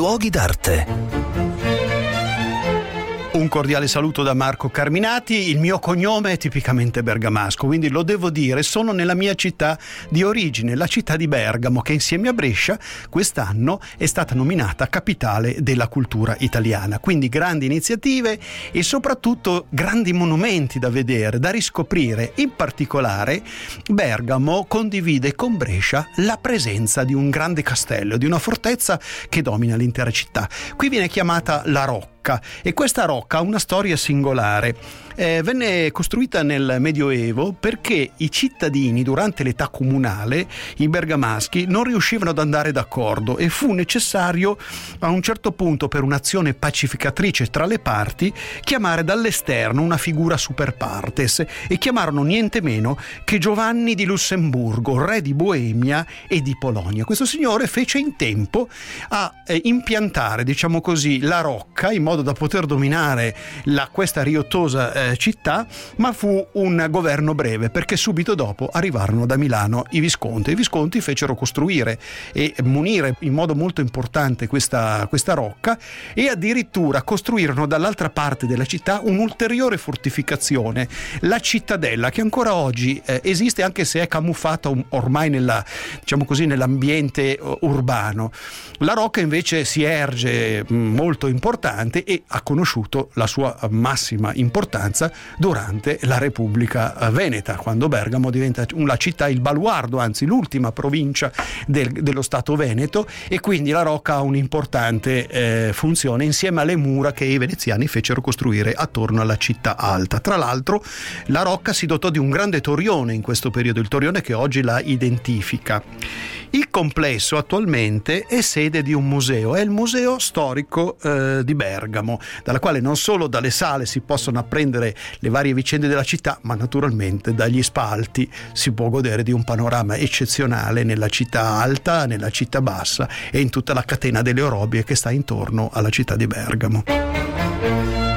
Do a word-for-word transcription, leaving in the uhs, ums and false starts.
Luoghi d'arte. Un cordiale saluto da Marco Carminati. Il mio cognome è tipicamente bergamasco, quindi lo devo dire, sono nella mia città di origine, la città di Bergamo, che insieme a Brescia quest'anno è stata nominata capitale della cultura italiana. Quindi grandi iniziative e soprattutto grandi monumenti da vedere, da riscoprire. In particolare Bergamo condivide con Brescia la presenza di un grande castello, di una fortezza che domina l'intera città. Qui viene chiamata la Rocca. E questa Rocca ha una storia singolare. Eh, venne costruita nel Medioevo perché i cittadini durante l'età comunale, i bergamaschi, non riuscivano ad andare d'accordo e fu necessario a un certo punto, per un'azione pacificatrice tra le parti, chiamare dall'esterno una figura super partes, e chiamarono niente meno che Giovanni di Lussemburgo, re di Boemia e di Polonia. Questo signore fece in tempo a eh, impiantare, diciamo così, la Rocca in modo da poter dominare la, questa riottosa eh, città, ma fu un governo breve perché subito dopo arrivarono da Milano i Visconti. I Visconti fecero costruire e munire in modo molto importante questa, questa Rocca, e addirittura costruirono dall'altra parte della città un'ulteriore fortificazione, la cittadella, che ancora oggi eh, esiste, anche se è camuffata ormai nella, diciamo così, nell'ambiente urbano. La Rocca invece si erge molto importante e ha conosciuto la sua massima importanza durante la Repubblica Veneta, quando Bergamo diventa una città, il baluardo, anzi l'ultima provincia del, dello Stato Veneto, e quindi la Rocca ha un'importante eh, funzione insieme alle mura che i veneziani fecero costruire attorno alla città alta. Tra l'altro la Rocca si dotò di un grande torrione in questo periodo, il torrione che oggi la identifica. Il complesso attualmente è sede di un museo, è il Museo Storico eh, di Bergamo, dalla quale non solo dalle sale si possono apprendere le varie vicende della città, ma naturalmente dagli spalti si può godere di un panorama eccezionale nella città alta, nella città bassa e in tutta la catena delle Orobie che sta intorno alla città di Bergamo.